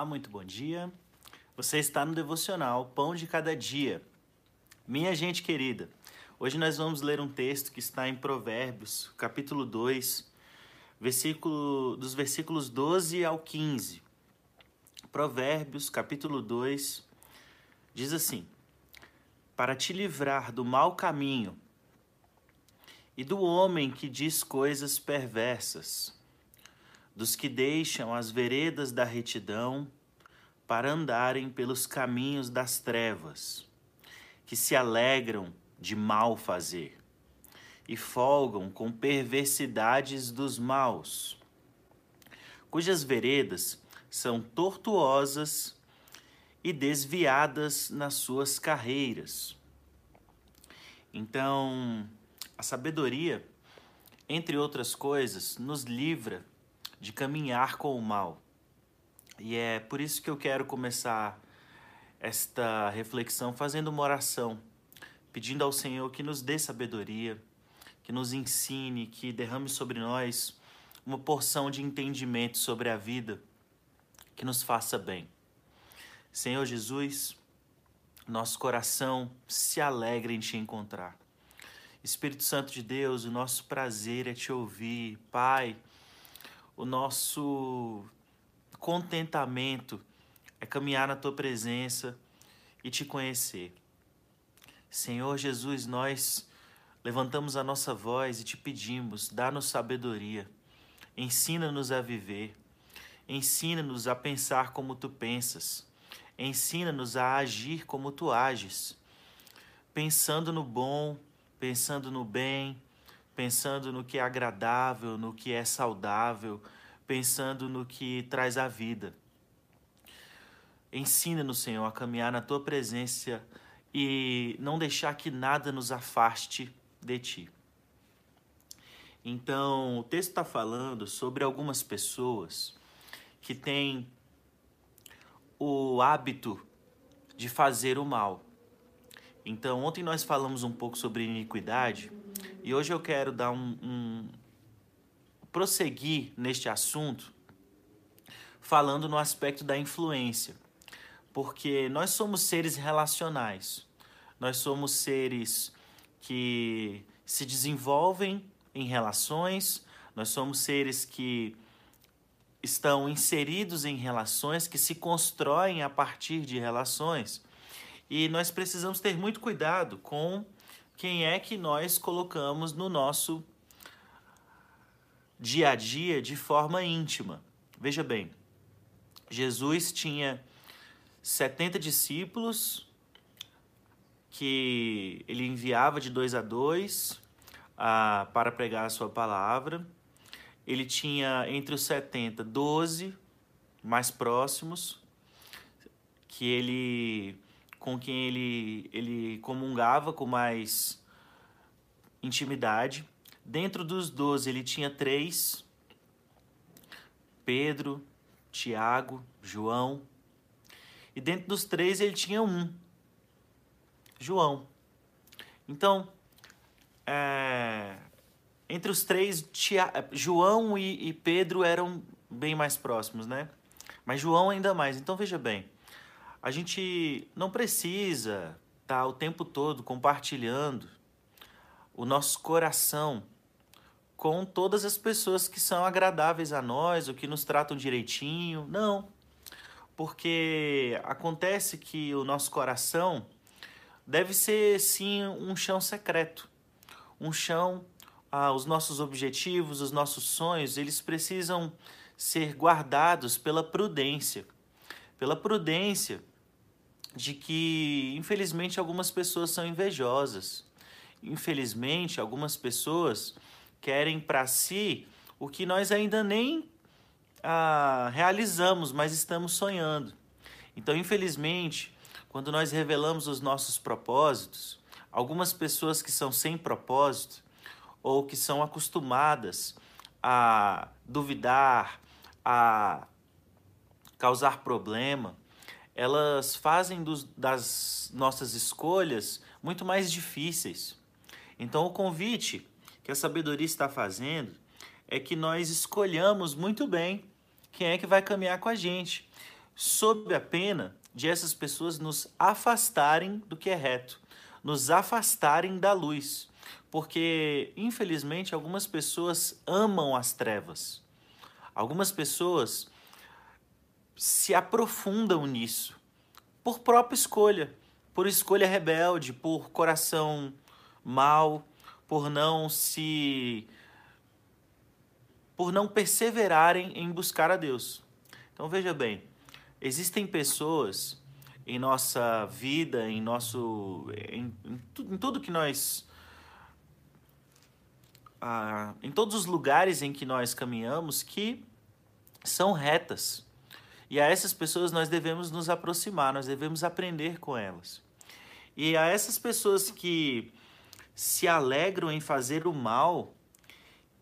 Olá, muito bom dia. Você está no Devocional Pão de Cada Dia. Minha gente querida, hoje nós vamos ler um texto que está em Provérbios, capítulo 2, dos versículos 12 ao 15. Provérbios, capítulo 2, diz assim: Para te livrar do mau caminho e do homem que diz coisas perversas, dos que deixam as veredas da retidão para andarem pelos caminhos das trevas, que se alegram de mal fazer e folgam com perversidades dos maus, cujas veredas são tortuosas e desviadas nas suas carreiras. Então, a sabedoria, entre outras coisas, nos livra de caminhar com o mal. E é por isso que eu quero começar esta reflexão fazendo uma oração, pedindo ao Senhor que nos dê sabedoria, que nos ensine, que derrame sobre nós uma porção de entendimento sobre a vida que nos faça bem. Senhor Jesus, nosso coração se alegra em Te encontrar. Espírito Santo de Deus, o nosso prazer é Te ouvir. Pai, o nosso contentamento é caminhar na Tua presença e Te conhecer. Senhor Jesus, nós levantamos a nossa voz e Te pedimos, dá-nos sabedoria, ensina-nos a viver, ensina-nos a pensar como Tu pensas, ensina-nos a agir como Tu ages, pensando no bom, pensando no bem, pensando no que é agradável, no que é saudável, pensando no que traz a vida. Ensina-nos, Senhor, a caminhar na Tua presença e não deixar que nada nos afaste de Ti. Então, o texto está falando sobre algumas pessoas que têm o hábito de fazer o mal. Então, ontem nós falamos um pouco sobre iniquidade, e hoje eu quero dar prosseguir neste assunto, falando no aspecto da influência. Porque nós somos seres relacionais. Nós somos seres que se desenvolvem em relações. Nós somos seres que estão inseridos em relações, que se constroem a partir de relações. E nós precisamos ter muito cuidado com quem é que nós colocamos no nosso dia a dia de forma íntima. Veja bem, Jesus tinha 70 discípulos que ele enviava de 2 a 2 para pregar a sua palavra. Ele tinha entre os 70, 12 mais próximos com quem ele comungava com mais intimidade. Dentro dos 12, ele tinha 3, Pedro, Tiago, João. E dentro dos 3, ele tinha 1, João. Então, entre os 3, João e Pedro eram bem mais próximos, né? Mas João ainda mais. Então, veja bem, a gente não precisa estar o tempo todo compartilhando o nosso coração com todas as pessoas que são agradáveis a nós, ou que nos tratam direitinho. Não, porque acontece que o nosso coração deve ser, sim, um chão secreto. Um chão, os nossos objetivos, os nossos sonhos, eles precisam ser guardados pela prudência. Pela prudência de que, infelizmente, algumas pessoas são invejosas. Infelizmente, algumas pessoas querem para si o que nós ainda nem realizamos, mas estamos sonhando. Então, infelizmente, quando nós revelamos os nossos propósitos, algumas pessoas que são sem propósito ou que são acostumadas a duvidar, a causar problema, elas fazem das nossas escolhas muito mais difíceis. Então, o convite que a sabedoria está fazendo é que nós escolhamos muito bem quem é que vai caminhar com a gente. sob a pena de essas pessoas nos afastarem do que é reto, nos afastarem da luz, porque, infelizmente, algumas pessoas amam as trevas. Algumas pessoas se aprofundam nisso por própria escolha, por escolha rebelde, por coração mau, por não perseverarem em buscar a Deus. Então veja bem, existem pessoas em nossa vida, em tudo que nós em todos os lugares em que nós caminhamos, que são retas. E a essas pessoas nós devemos nos aproximar, nós devemos aprender com elas. E a essas pessoas que se alegram em fazer o mal,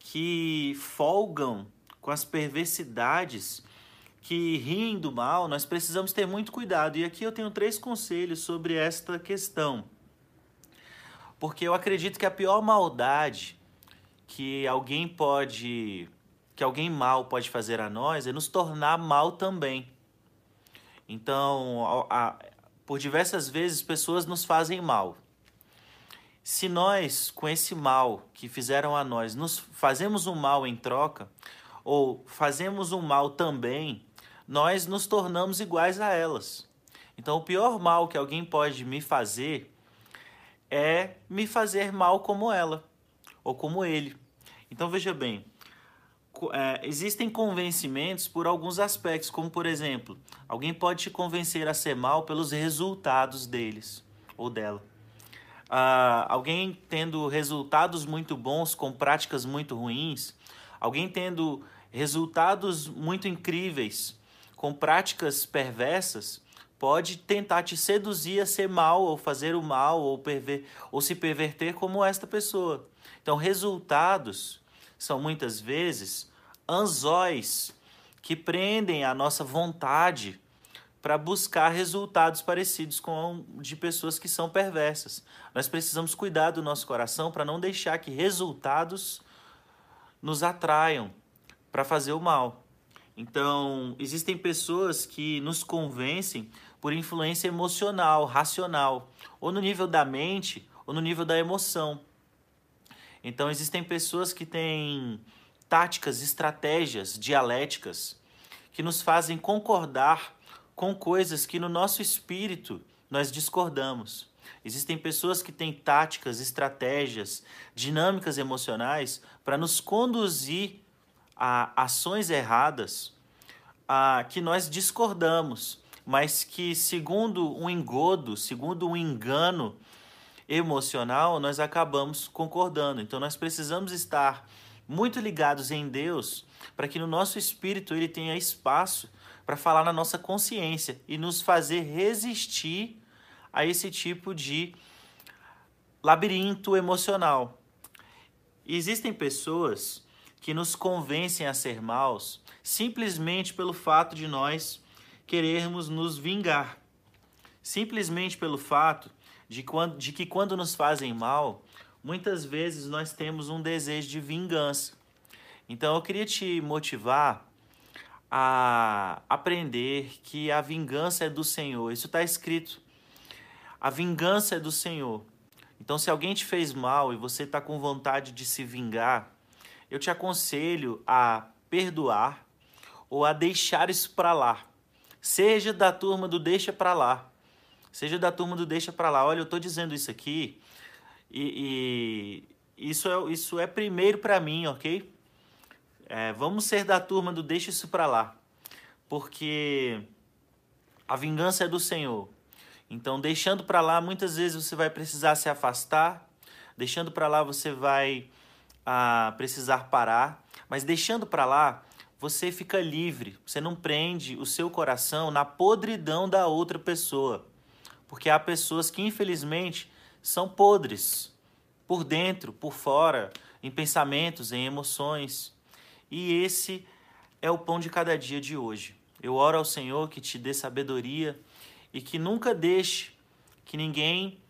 que folgam com as perversidades, que riem do mal, nós precisamos ter muito cuidado. E aqui eu tenho 3 conselhos sobre esta questão. Porque eu acredito que a pior maldade que alguém mal pode fazer a nós é nos tornar mal também. Então, por diversas vezes, pessoas nos fazem mal. Se nós, com esse mal que fizeram a nós, nos fazemos um mal em troca, ou fazemos um mal também, nós nos tornamos iguais a elas. Então, o pior mal que alguém pode me fazer é me fazer mal como ela, ou como ele. Então veja bem, existem convencimentos por alguns aspectos, como por exemplo, alguém pode te convencer a ser mal pelos resultados deles ou dela. Alguém tendo resultados muito bons com práticas muito ruins, alguém tendo resultados muito incríveis com práticas perversas, pode tentar te seduzir a ser mal, ou fazer o mal, ou se perverter como esta pessoa. Então, resultados são muitas vezes anzóis que prendem a nossa vontade para buscar resultados parecidos com de pessoas que são perversas. Nós precisamos cuidar do nosso coração para não deixar que resultados nos atraiam para fazer o mal. Então, existem pessoas que nos convencem por influência emocional, racional, ou no nível da mente, ou no nível da emoção. Então, existem pessoas que têm táticas, estratégias, dialéticas, que nos fazem concordar com coisas que no nosso espírito nós discordamos. Existem pessoas que têm táticas, estratégias, dinâmicas emocionais para nos conduzir a ações erradas que nós discordamos, mas que, segundo um engodo, segundo um engano emocional, nós acabamos concordando. Então, nós precisamos estar muito ligados em Deus para que no nosso espírito ele tenha espaço para falar na nossa consciência e nos fazer resistir a esse tipo de labirinto emocional. Existem pessoas que nos convencem a ser maus simplesmente pelo fato de nós querermos nos vingar. Simplesmente pelo fato de que quando nos fazem mal, muitas vezes nós temos um desejo de vingança. Então eu queria te motivar a aprender que a vingança é do Senhor. Isso está escrito. A vingança é do Senhor. Então se alguém te fez mal e você está com vontade de se vingar, eu te aconselho a perdoar ou a deixar isso para lá. Seja da turma do deixa para lá. Seja da turma do deixa para lá. Olha, eu estou dizendo isso aqui e isso é primeiro para mim, ok? Vamos ser da turma do deixa isso para lá. Porque a vingança é do Senhor. Então, deixando para lá, muitas vezes você vai precisar se afastar. Deixando para lá, você vai precisar parar, mas deixando para lá, você fica livre, você não prende o seu coração na podridão da outra pessoa, porque há pessoas que infelizmente são podres, por dentro, por fora, em pensamentos, em emoções, e esse é o pão de cada dia de hoje. Eu oro ao Senhor que te dê sabedoria e que nunca deixe que ninguém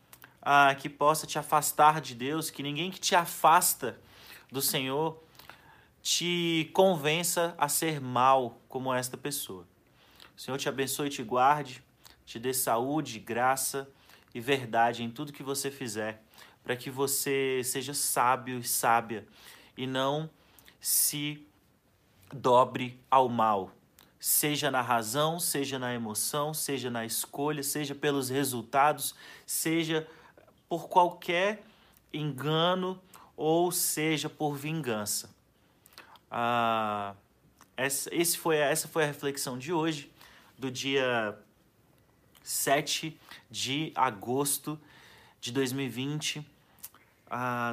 que possa te afastar de Deus, que ninguém que te afasta do Senhor te convença a ser mal como esta pessoa. O Senhor te abençoe e te guarde, te dê saúde, graça e verdade em tudo que você fizer, para que você seja sábio e sábia e não se dobre ao mal, seja na razão, seja na emoção, seja na escolha, seja pelos resultados, seja por qualquer engano ou seja por vingança. Essa foi a reflexão de hoje, do dia 7 de agosto de 2020,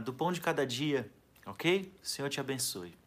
do Pão de Cada Dia, ok? O Senhor te abençoe.